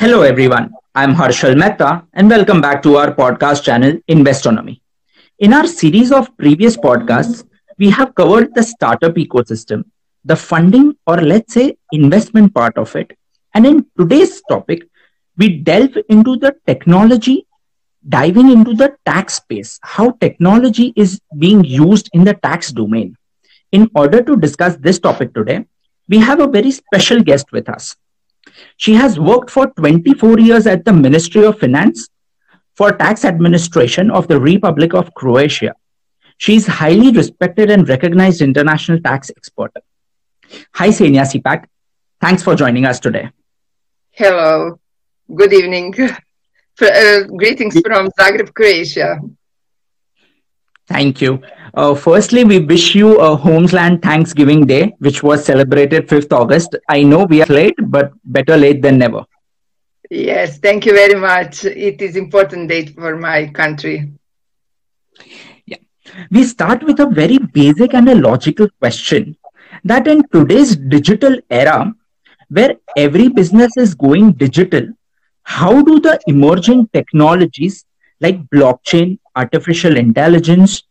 Hello everyone, I'm Harshal Mehta and welcome back to our podcast channel, Investonomy. In our series of previous podcasts, we have covered the startup ecosystem, the funding or let's say investment part of it. And in today's topic, we delve into the technology, diving into the tax space, how technology is being used in the tax domain. In order to discuss this topic today, we have a very special guest with us. She has worked for 24 years at the Ministry of Finance for Tax Administration of the Republic of Croatia. She is highly respected and recognized international tax expert. Hi, Senja Sipak. Thanks for joining us today. Hello. Good evening. Greetings from Zagreb, Croatia. Thank you. Firstly, we wish you a Homeland Thanksgiving Day, which was celebrated 5th August. I know we are late, but better late than never. Yes, thank you very much. It is an important date for my country. Yeah. We start with a very basic and a logical question that in today's digital era, where every business is going digital, how do the emerging technologies like blockchain, artificial intelligence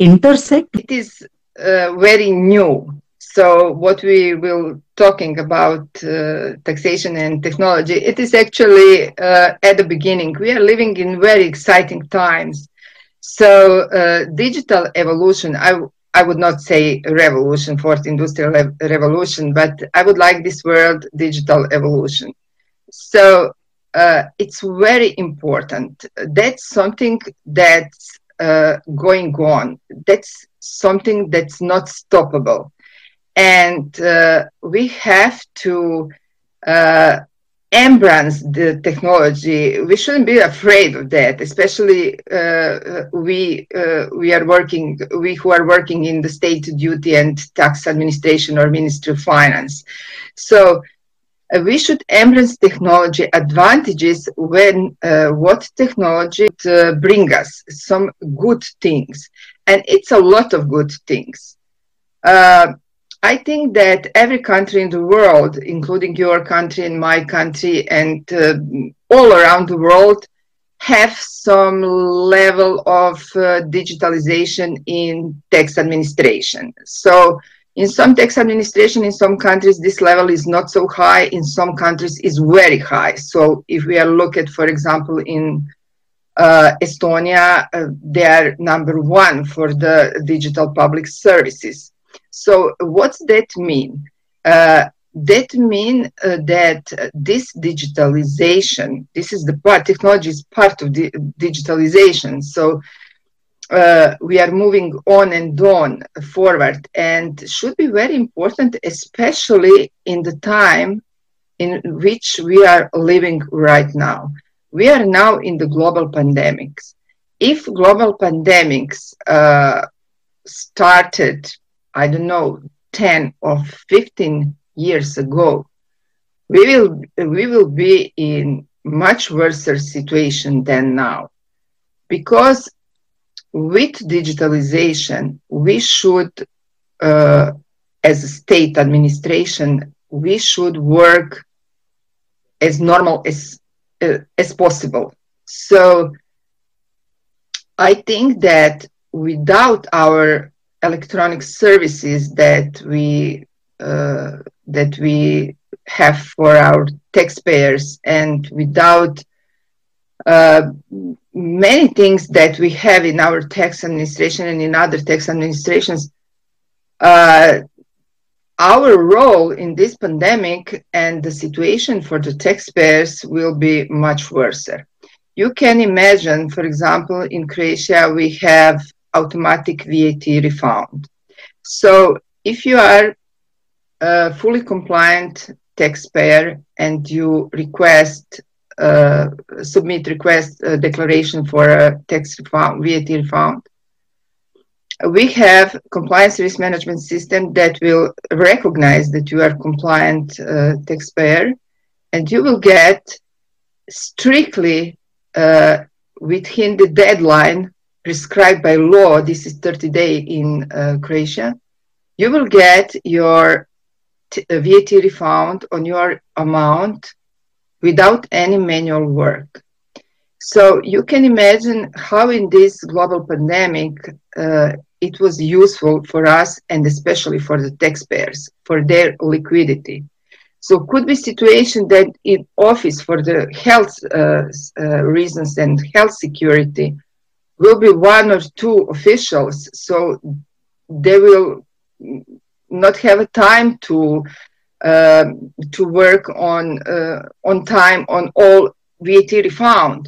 intersect? It is very new. So what we will talking about taxation and technology, it is actually at the beginning. We are living in very exciting times. So digital evolution, I would not say revolution, fourth industrial revolution, but I would like this word digital evolution. So it's very important. That's something that's going on. That's something that's not stoppable. And we have to embrace the technology. We shouldn't be afraid of that, especially we who are working in the state duty and tax administration or Ministry of Finance. So we should embrace technology advantages when what technology bring us some good things, and it's a lot of good things. I think that every country in the world, including your country and my country and all around the world, have some level of digitalization in tax administration. So in some tax administration, in some countries, this level is not so high. In some countries, is very high. So if we are looking, for example, in Estonia, they are number one for the digital public services. So what's that mean? That mean that this digitalization, this is the part, technology is part of the digitalization. So we are moving on and on forward, and should be very important, especially in the time in which we are living right now. We are now in the global pandemics. If global pandemics started, I don't know, 10 or 15 years ago, we will be in much worse situation than now, because with digitalization, we should, as a state administration, we should work as normal as possible. So I think that without our electronic services that we have for our taxpayers, and without many things that we have in our tax administration and in other tax administrations, our role in this pandemic and the situation for the taxpayers will be much worse. You can imagine, for example, in Croatia, we have automatic VAT refund. So if you are a fully compliant taxpayer and you request submit request declaration for a tax refund, VAT refund, we have compliance risk management system that will recognize that you are compliant taxpayer, and you will get strictly within the deadline prescribed by law. This is 30 days in Croatia. You will get your VAT refund on your amount without any manual work. So you can imagine how in this global pandemic, it was useful for us and especially for the taxpayers, for their liquidity. So could be situation that in office for the health reasons and health security will be one or two officials. So they will not have a time to work on time on all VAT refund.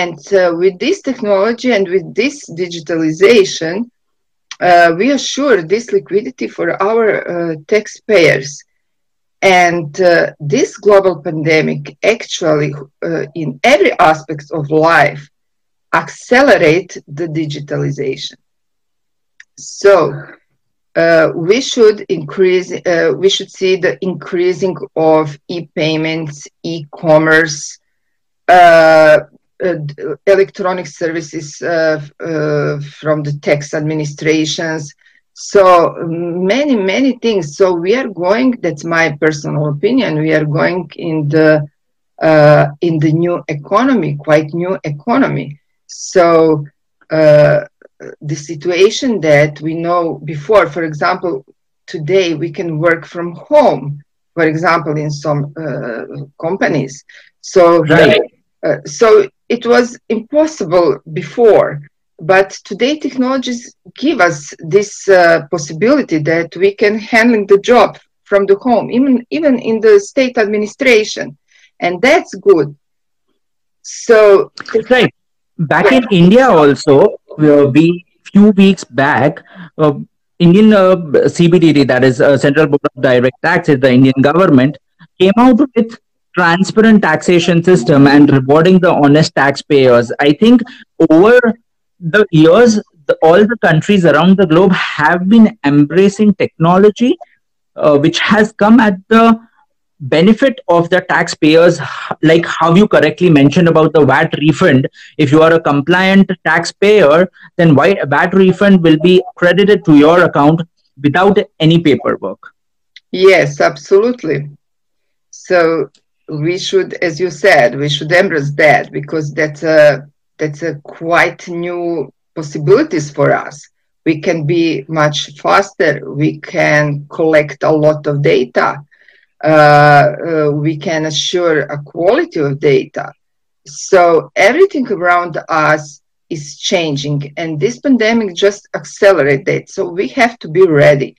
And with this technology and with this digitalization, we assure this liquidity for our taxpayers. And this global pandemic actually, in every aspect of life, accelerate the digitalization. So we should see the increasing of e-payments, e-commerce, electronic services from the tax administrations. So many, many things. So we are going, that's my personal opinion, we are going in the new economy, quite new economy. So the situation that we know before, for example, today we can work from home, for example, in some companies. So right. So it was impossible before, but today technologies give us this possibility that we can handle the job from the home, even in the state administration, and that's good. So right. Back in India also, few weeks back, Indian CBDT, that is Central Board of Direct Taxes, the Indian government, came out with transparent taxation system and rewarding the honest taxpayers. I think over the years, all the countries around the globe have been embracing technology, which has come at the benefit of the taxpayers, like how you correctly mentioned about the VAT refund. If you are a compliant taxpayer, then VAT refund will be credited to your account without any paperwork. Yes, absolutely. So we should, as you said, we should embrace that, because that's a quite new possibilities for us. We can be much faster. We can collect a lot of data. We can assure a quality of data. So everything around us is changing, and this pandemic just accelerated that. So we have to be ready.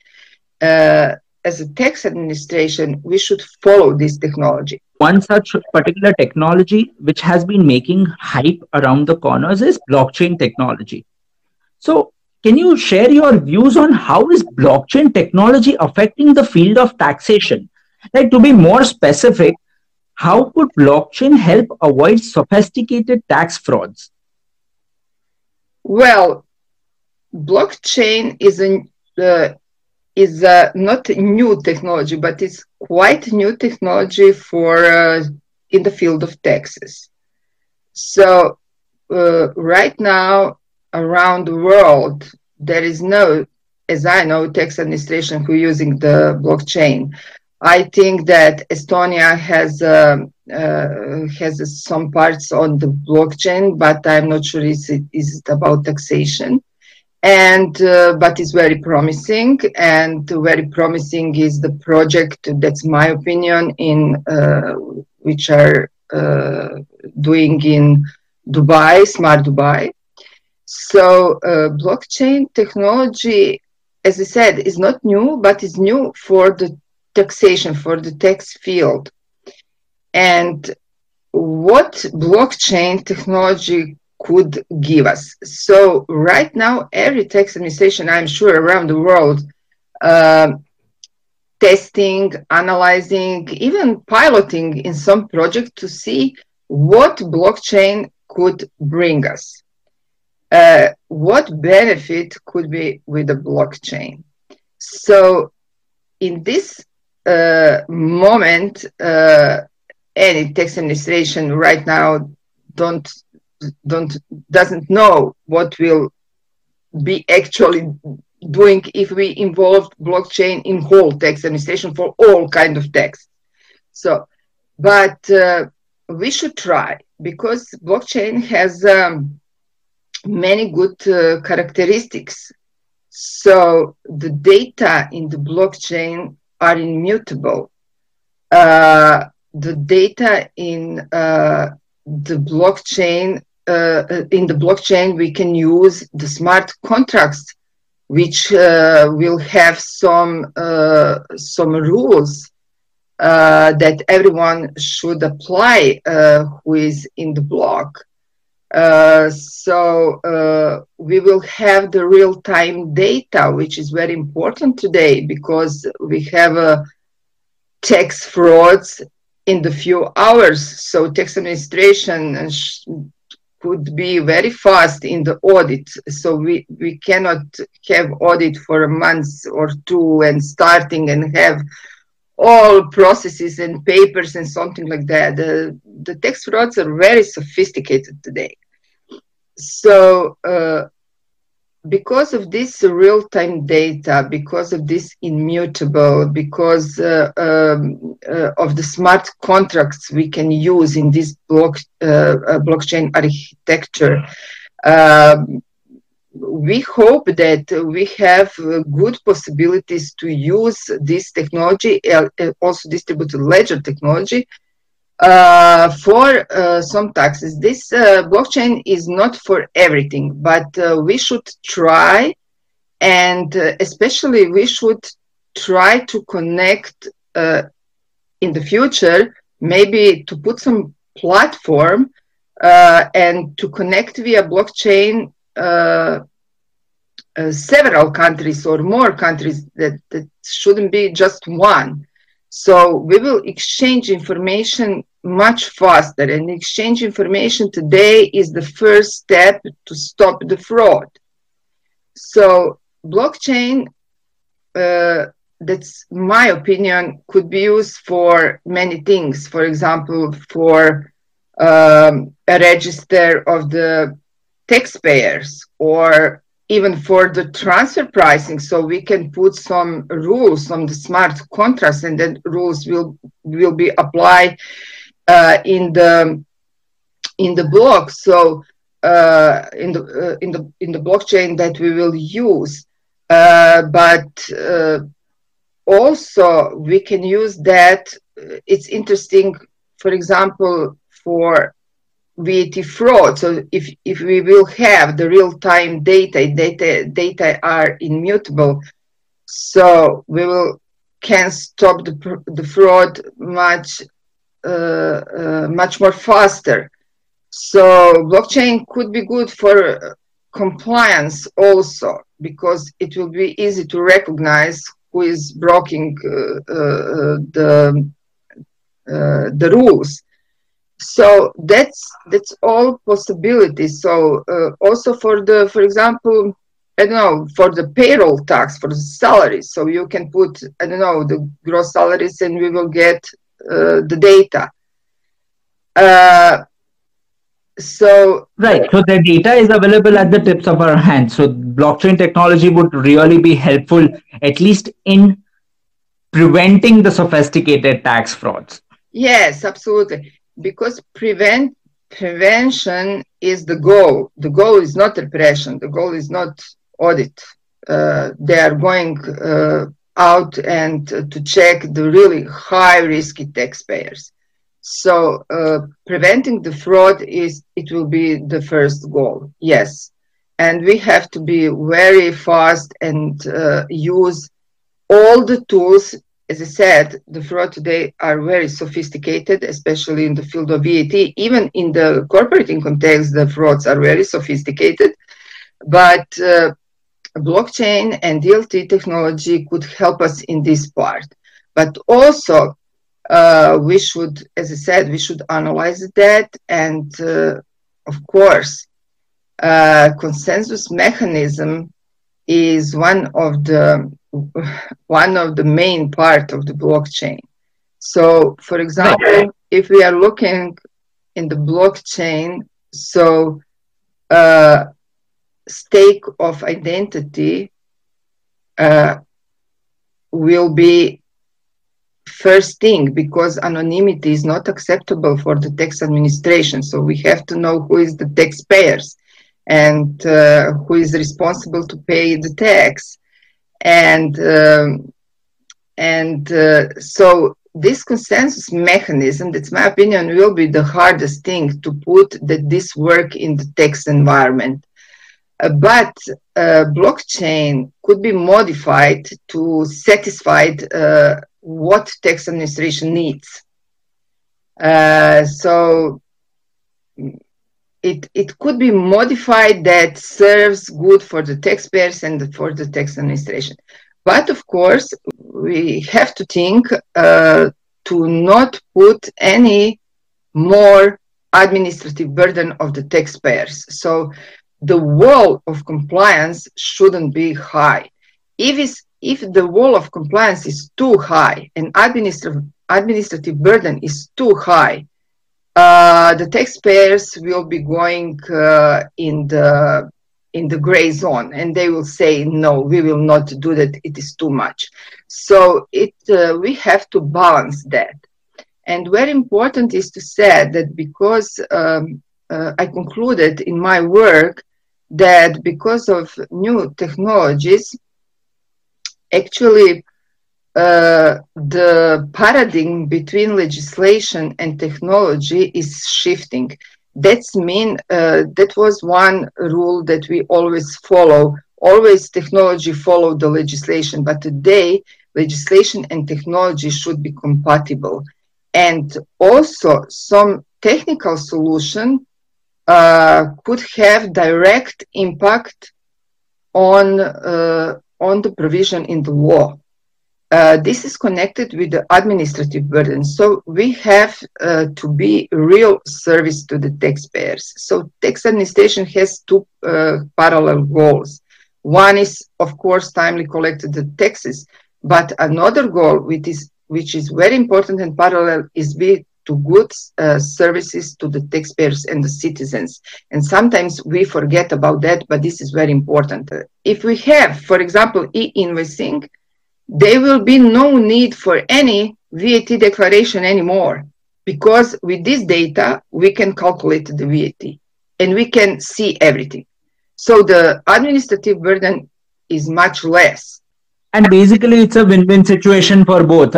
As a tax administration, we should follow this technology. One such particular technology which has been making hype around the corners is blockchain technology. So can you share your views on how is blockchain technology affecting the field of taxation? Like, to be more specific, how could blockchain help avoid sophisticated tax frauds? Well, blockchain is not new technology, but it's quite new technology for in the field of taxes. So right now around the world, there is no, as I know, tax administration who using the blockchain. I think that Estonia has some parts on the blockchain, but I'm not sure is it about taxation. And but it's very promising, and very promising is the project, that's my opinion, in which are doing in Dubai, Smart Dubai. So blockchain technology, as I said, is not new, but is new for the taxation, for the tax field. And what blockchain technology could give us? So right now, every tax administration, I'm sure, around the world, testing, analyzing, even piloting in some project to see what blockchain could bring us. What benefit could be with the blockchain? So in this moment, any tax administration right now doesn't know what will be actually doing if we involve blockchain in whole tax administration for all kind of tax. So, but we should try, because blockchain has many good characteristics. So the data in the blockchain are immutable. The data in the blockchain, we can use the smart contracts, which will have some rules that everyone should apply who is in the block. So we will have the real-time data, which is very important today, because we have tax frauds in the few hours. So tax administration could be very fast in the audit. So we cannot have audit for a month or two and starting and have all processes and papers and something like that. The tax frauds are very sophisticated today. So because of this real-time data, because of this immutable, because of the smart contracts we can use in this blockchain architecture, we hope that we have good possibilities to use this technology, also distributed ledger technology, for some taxes. This blockchain is not for everything, but we should try, and especially we should try to connect in the future, maybe to put some platform and to connect via blockchain several countries or more countries, that shouldn't be just one. So we will exchange information much faster, and exchange information today is the first step to stop the fraud. So blockchain, that's my opinion, could be used for many things. For example, for a register of the taxpayers, or even for the transfer pricing, so we can put some rules on the smart contracts, and then rules will be applied in the block. So in the blockchain that we will use, but also we can use that. It's interesting, for example, for VAT fraud. So if we will have the real-time data are immutable, so we can stop the fraud much more faster. So blockchain could be good for compliance also, because it will be easy to recognize who is breaking the rules. So that's all possibilities. So also for example, I don't know, for the payroll tax, for the salaries. So you can put, I don't know, the gross salaries, and we will get the data. So right. So the data is available at the tips of our hands. So blockchain technology would really be helpful, at least in preventing the sophisticated tax frauds. Yes, absolutely. Because prevention is the goal. The goal is not repression. The goal is not audit. They are going out and to check the really high-risky taxpayers. So preventing the fraud it will be the first goal, yes. And we have to be very fast and use all the tools. As I said, the fraud today are very sophisticated, especially in the field of VAT. Even in the corporate income tax, the frauds are very sophisticated. But blockchain and DLT technology could help us in this part. But also, we should, as I said, we should analyze that. And of course, consensus mechanism is one of the main part of the blockchain. So, for example, if we are looking in the blockchain, so stake of identity will be first thing, because anonymity is not acceptable for the tax administration. So we have to know who is the taxpayers and who is responsible to pay the tax. So this consensus mechanism, that's my opinion, will be the hardest thing to put that this work in the tax environment. But blockchain could be modified to satisfy what tax administration needs. So it could be modified that serves good for the taxpayers and for the tax administration. But of course, we have to think to not put any more administrative burden of the taxpayers. So the wall of compliance shouldn't be high. If the wall of compliance is too high and administrative burden is too high, the taxpayers will be going in the gray zone, and they will say, no, we will not do that, it is too much. So we have to balance that. And very important is to say that because I concluded in my work that because of new technologies, actually the paradigm between legislation and technology is shifting. That was one rule that we always follow. Always technology followed the legislation, but today legislation and technology should be compatible. And also some technical solution could have direct impact on the provision in the law. This is connected with the administrative burden. So we have to be real service to the taxpayers. So tax administration has two parallel goals. One is, of course, timely collected the taxes, but another goal, which is very important and parallel, is to good services to the taxpayers and the citizens. And sometimes we forget about that, but this is very important. If we have, for example, e-invoicing, there will be no need for any VAT declaration anymore, because with this data, we can calculate the VAT and we can see everything. So the administrative burden is much less. And basically, it's a win-win situation for both.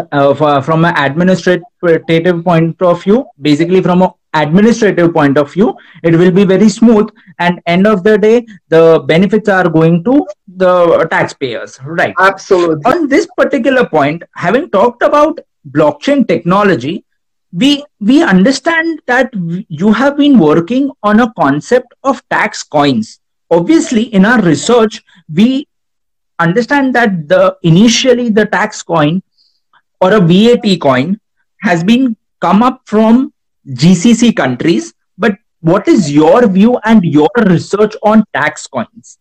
From an administrative point of view, basically from an administrative point of view, it will be very smooth. And end of the day, the benefits are going to the taxpayers, right? Absolutely. On this particular point, having talked about blockchain technology, we understand that you have been working on a concept of tax coins. Obviously, in our research, we understand that initially the tax coin or a VAT coin has been come up from GCC countries, but what is your view and your research on tax coins?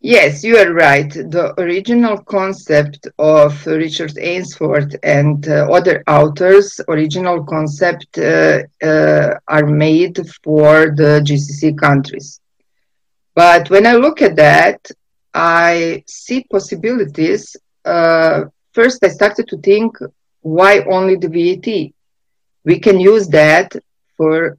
Yes, you are right. The original concept of Richard Ainsworth and other authors, original concept are made for the GCC countries. But when I look at that, I see possibilities. First, I started to think, why only the VAT? We can use that for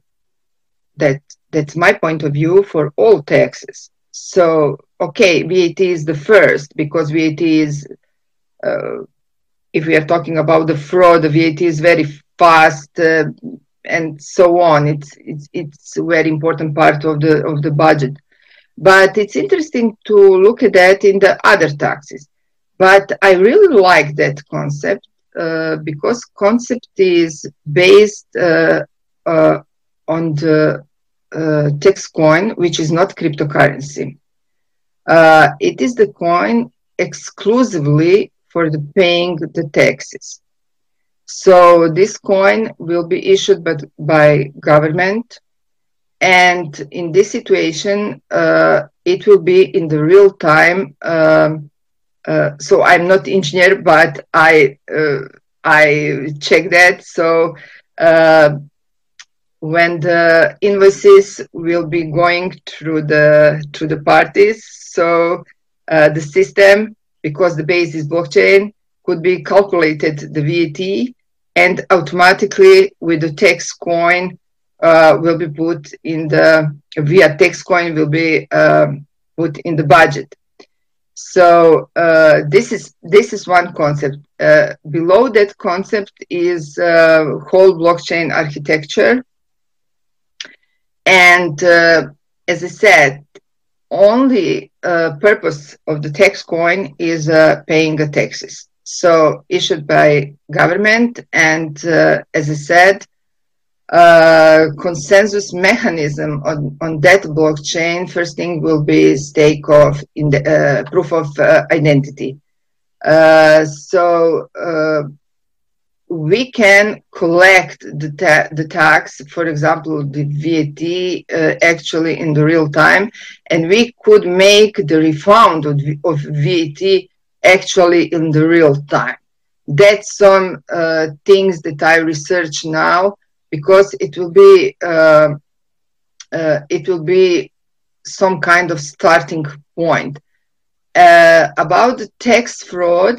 that. That's my point of view for all taxes. So, okay, VAT is the first, because VAT is, if we are talking about the fraud, the VAT is very fast and so on. It's a very important part of the budget. But it's interesting to look at that in the other taxes. But I really like that concept because concept is based on the tax coin, which is not cryptocurrency. It is the coin exclusively for the paying the taxes. So this coin will be issued by government. And in this situation, it will be in the real time. So I'm not engineer, but I check that. So when the invoices will be going through the parties, so the system, because the base is blockchain, could be calculated, the VAT, and automatically with the tax coin will be put in the, via tax coin will be put in the budget. So this is one concept. Below that concept is whole blockchain architecture. And as I said, only purpose of the tax coin is paying the taxes. So issued by government, and as I said, consensus mechanism on that blockchain. First thing will be stake of in the proof of identity. So we can collect the tax, for example, the VAT, actually in the real time, and we could make the refund of VAT actually in the real time. That's some things that I research now, because it will be some kind of starting point. About the tax fraud.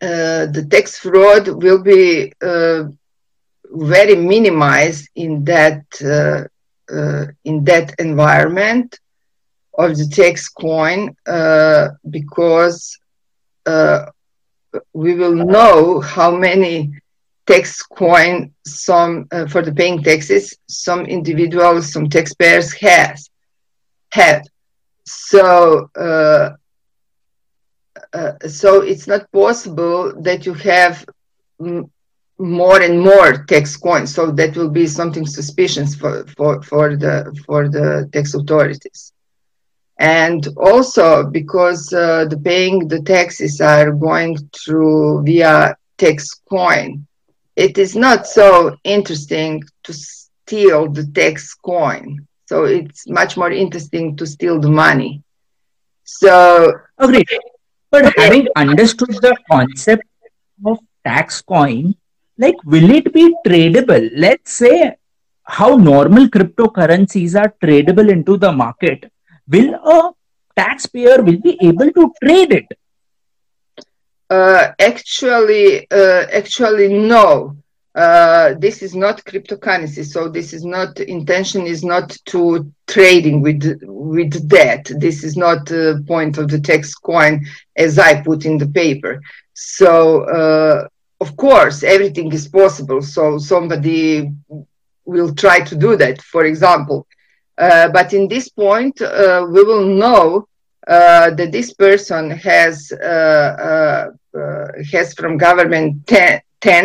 The tax fraud will be very minimized in that environment of the tax coin, because we will know how many tax coin some for the paying taxes some individuals, some taxpayers have. So. So it's not possible that you have more and more tax coins. So that will be something suspicious for the tax authorities. And also because the paying the taxes are going through via tax coin, it is not so interesting to steal the tax coin. So it's much more interesting to steal the money. So agreed. But having understood the concept of tax coin, like, will it be tradable? Let's say how normal cryptocurrencies are tradable into the market. Will a taxpayer will be able to trade it? Actually, no. This is not cryptocurrency, so this is not intention. Is not to trading with that. This is not the point of the tax coin, as I put in the paper. So of course everything is possible. So somebody will try to do that, for example. But in this point, we will know that this person has from government 10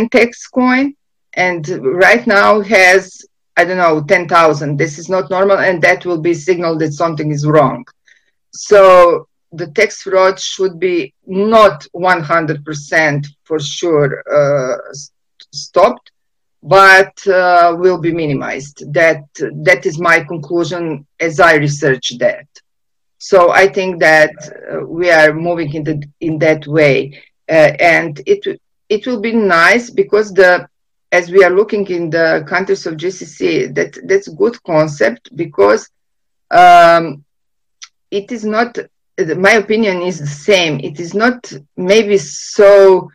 tax coin, and right now has, I don't know, 10,000. This is not normal, and that will be signal that something is wrong. So the tax fraud should be not 100% for sure stopped, but will be minimized. That is my conclusion as I research that. So I think that we are moving in that way, and it will be nice, because as we are looking in the countries of GCC, that's a good concept, because it is not, my opinion is the same, it is not maybe so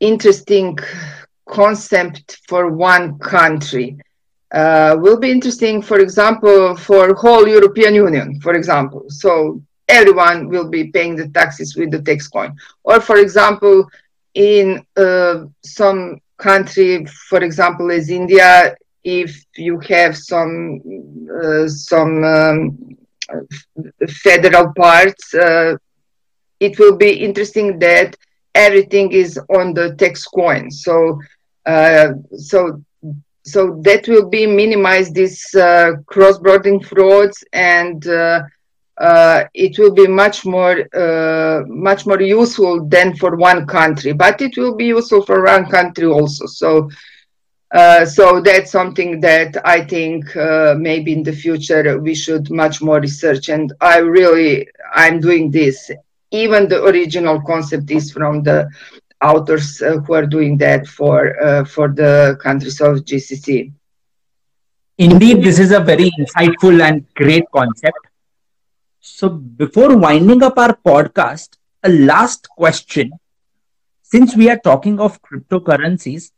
interesting concept for one country. Will be interesting, for example, for whole European Union, for example. So everyone will be paying the taxes with the tax coin. Or, for example, in some country, for example, as India, if you have some federal parts, it will be interesting that everything is on the tax coin. So, so that will be minimize these cross-border frauds, and it will be much more useful than for one country, but it will be useful for one country also. So, so that's something that I think maybe in the future we should much more research. And I'm doing this. Even the original concept is from the authors who are doing that for the countries of GCC. Indeed, this is a very insightful and great concept. So before winding up our podcast, a last question Since we are talking of cryptocurrencies,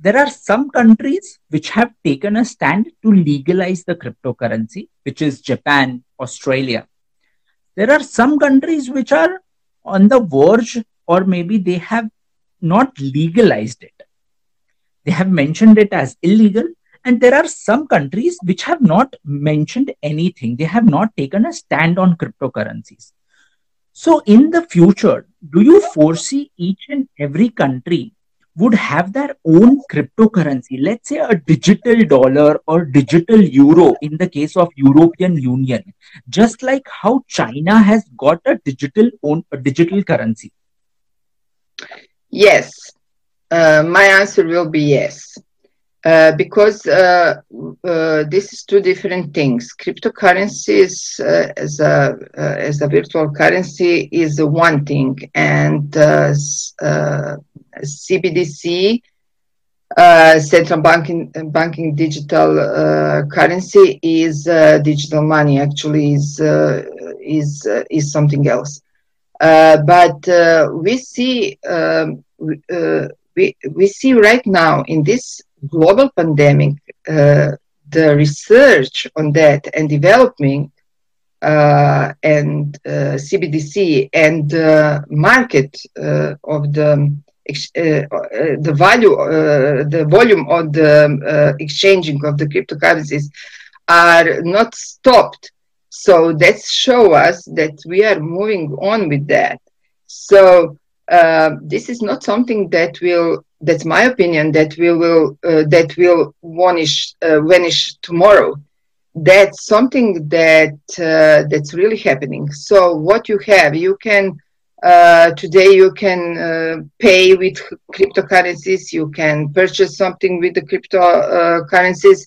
there are some countries which have taken a stand to legalize the cryptocurrency, which is Japan, Australia. There are some countries which are on the verge, or maybe they have not legalized it. They have mentioned it as illegal. And there are some countries which have not mentioned anything. They have not taken a stand on cryptocurrencies. So in the future, do you foresee each and every country would have their own cryptocurrency? Let's say a digital dollar or digital euro in the case of European Union, just like how China has got a digital currency. Yes, my answer will be yes. Because this is two different things. Cryptocurrencies as a virtual currency is one thing, and CBDC, central banking digital currency, is digital money. Actually, is something else. But we see we see right now in this global pandemic, the research on that and developing and CBDC and market of the volume of the exchanging of the cryptocurrencies are not stopped. So that shows us that we are moving on with that. So this is not something that will. That's my opinion. That will vanish tomorrow. That's something that that's really happening. So what you have, you can today you can pay with cryptocurrencies. You can purchase something with the cryptocurrencies.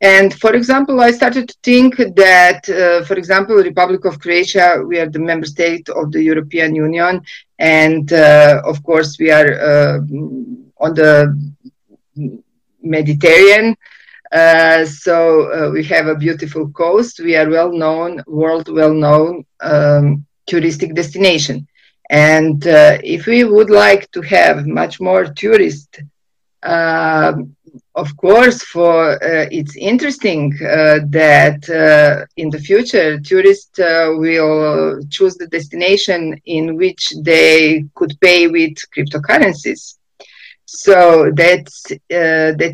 And for example, I started to think that, for example, Republic of Croatia, we are the member state of the European Union. And of course, we are on the Mediterranean. So we have a beautiful coast. We are well known touristic destination. And if we would like to have much more tourists, of course, it's interesting that in the future, tourists will choose the destination in which they could pay with cryptocurrencies. So that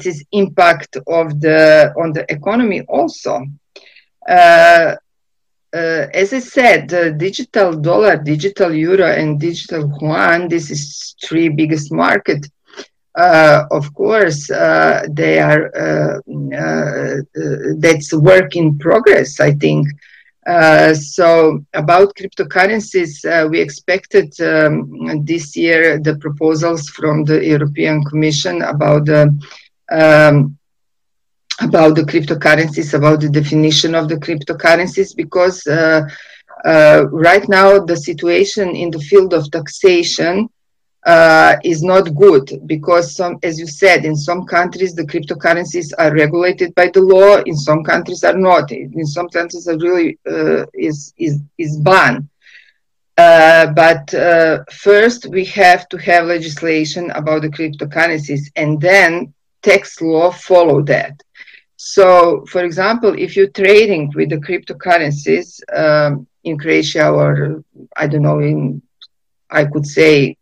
is impact on the economy also. As I said, digital dollar, digital euro, and digital yuan, this is three biggest markets. Of course, they are. That's work in progress, I think. So about cryptocurrencies, we expected this year the proposals from the European Commission about the cryptocurrencies, about the definition of the cryptocurrencies, because right now the situation in the field of taxation is not good, because as you said, in some countries the cryptocurrencies are regulated by the law, in some countries are not, in some countries are really is banned. But first we have to have legislation about the cryptocurrencies, and then tax law follow that. So for example, if you're trading with the cryptocurrencies in Croatia, or I don't know, I could say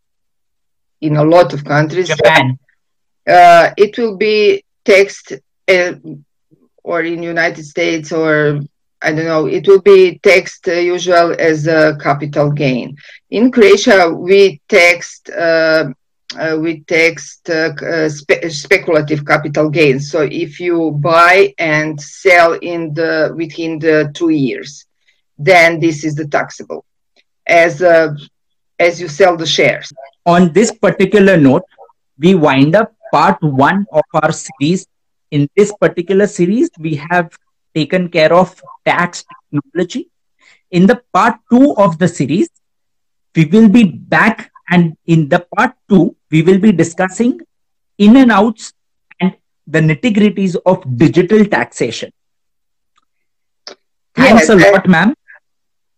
in a lot of countries, Japan, it will be taxed, or in United States, or I don't know, it will be taxed usual as a capital gain. In Croatia, we taxed speculative capital gains. So if you buy and sell within the 2 years, then this is the taxable as you sell the shares. On this particular note, we wind up part one of our series. In this particular series, we have taken care of tax technology. In the part two of the series, we will be back, and in the part two, we will be discussing in and outs and the nitty-gritties of digital taxation. Thanks a lot, ma'am.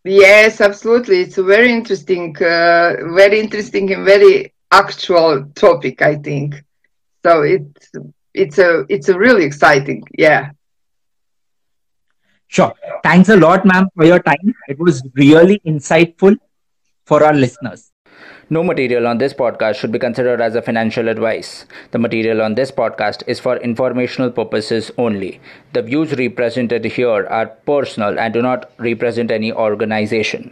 Yes, absolutely. It's very interesting and very actual topic, I think. So it's a really exciting, yeah. Sure. Thanks a lot, ma'am, for your time. It was really insightful for our listeners. No material on this podcast should be considered as a financial advice. The material on this podcast is for informational purposes only. The views represented here are personal and do not represent any organization.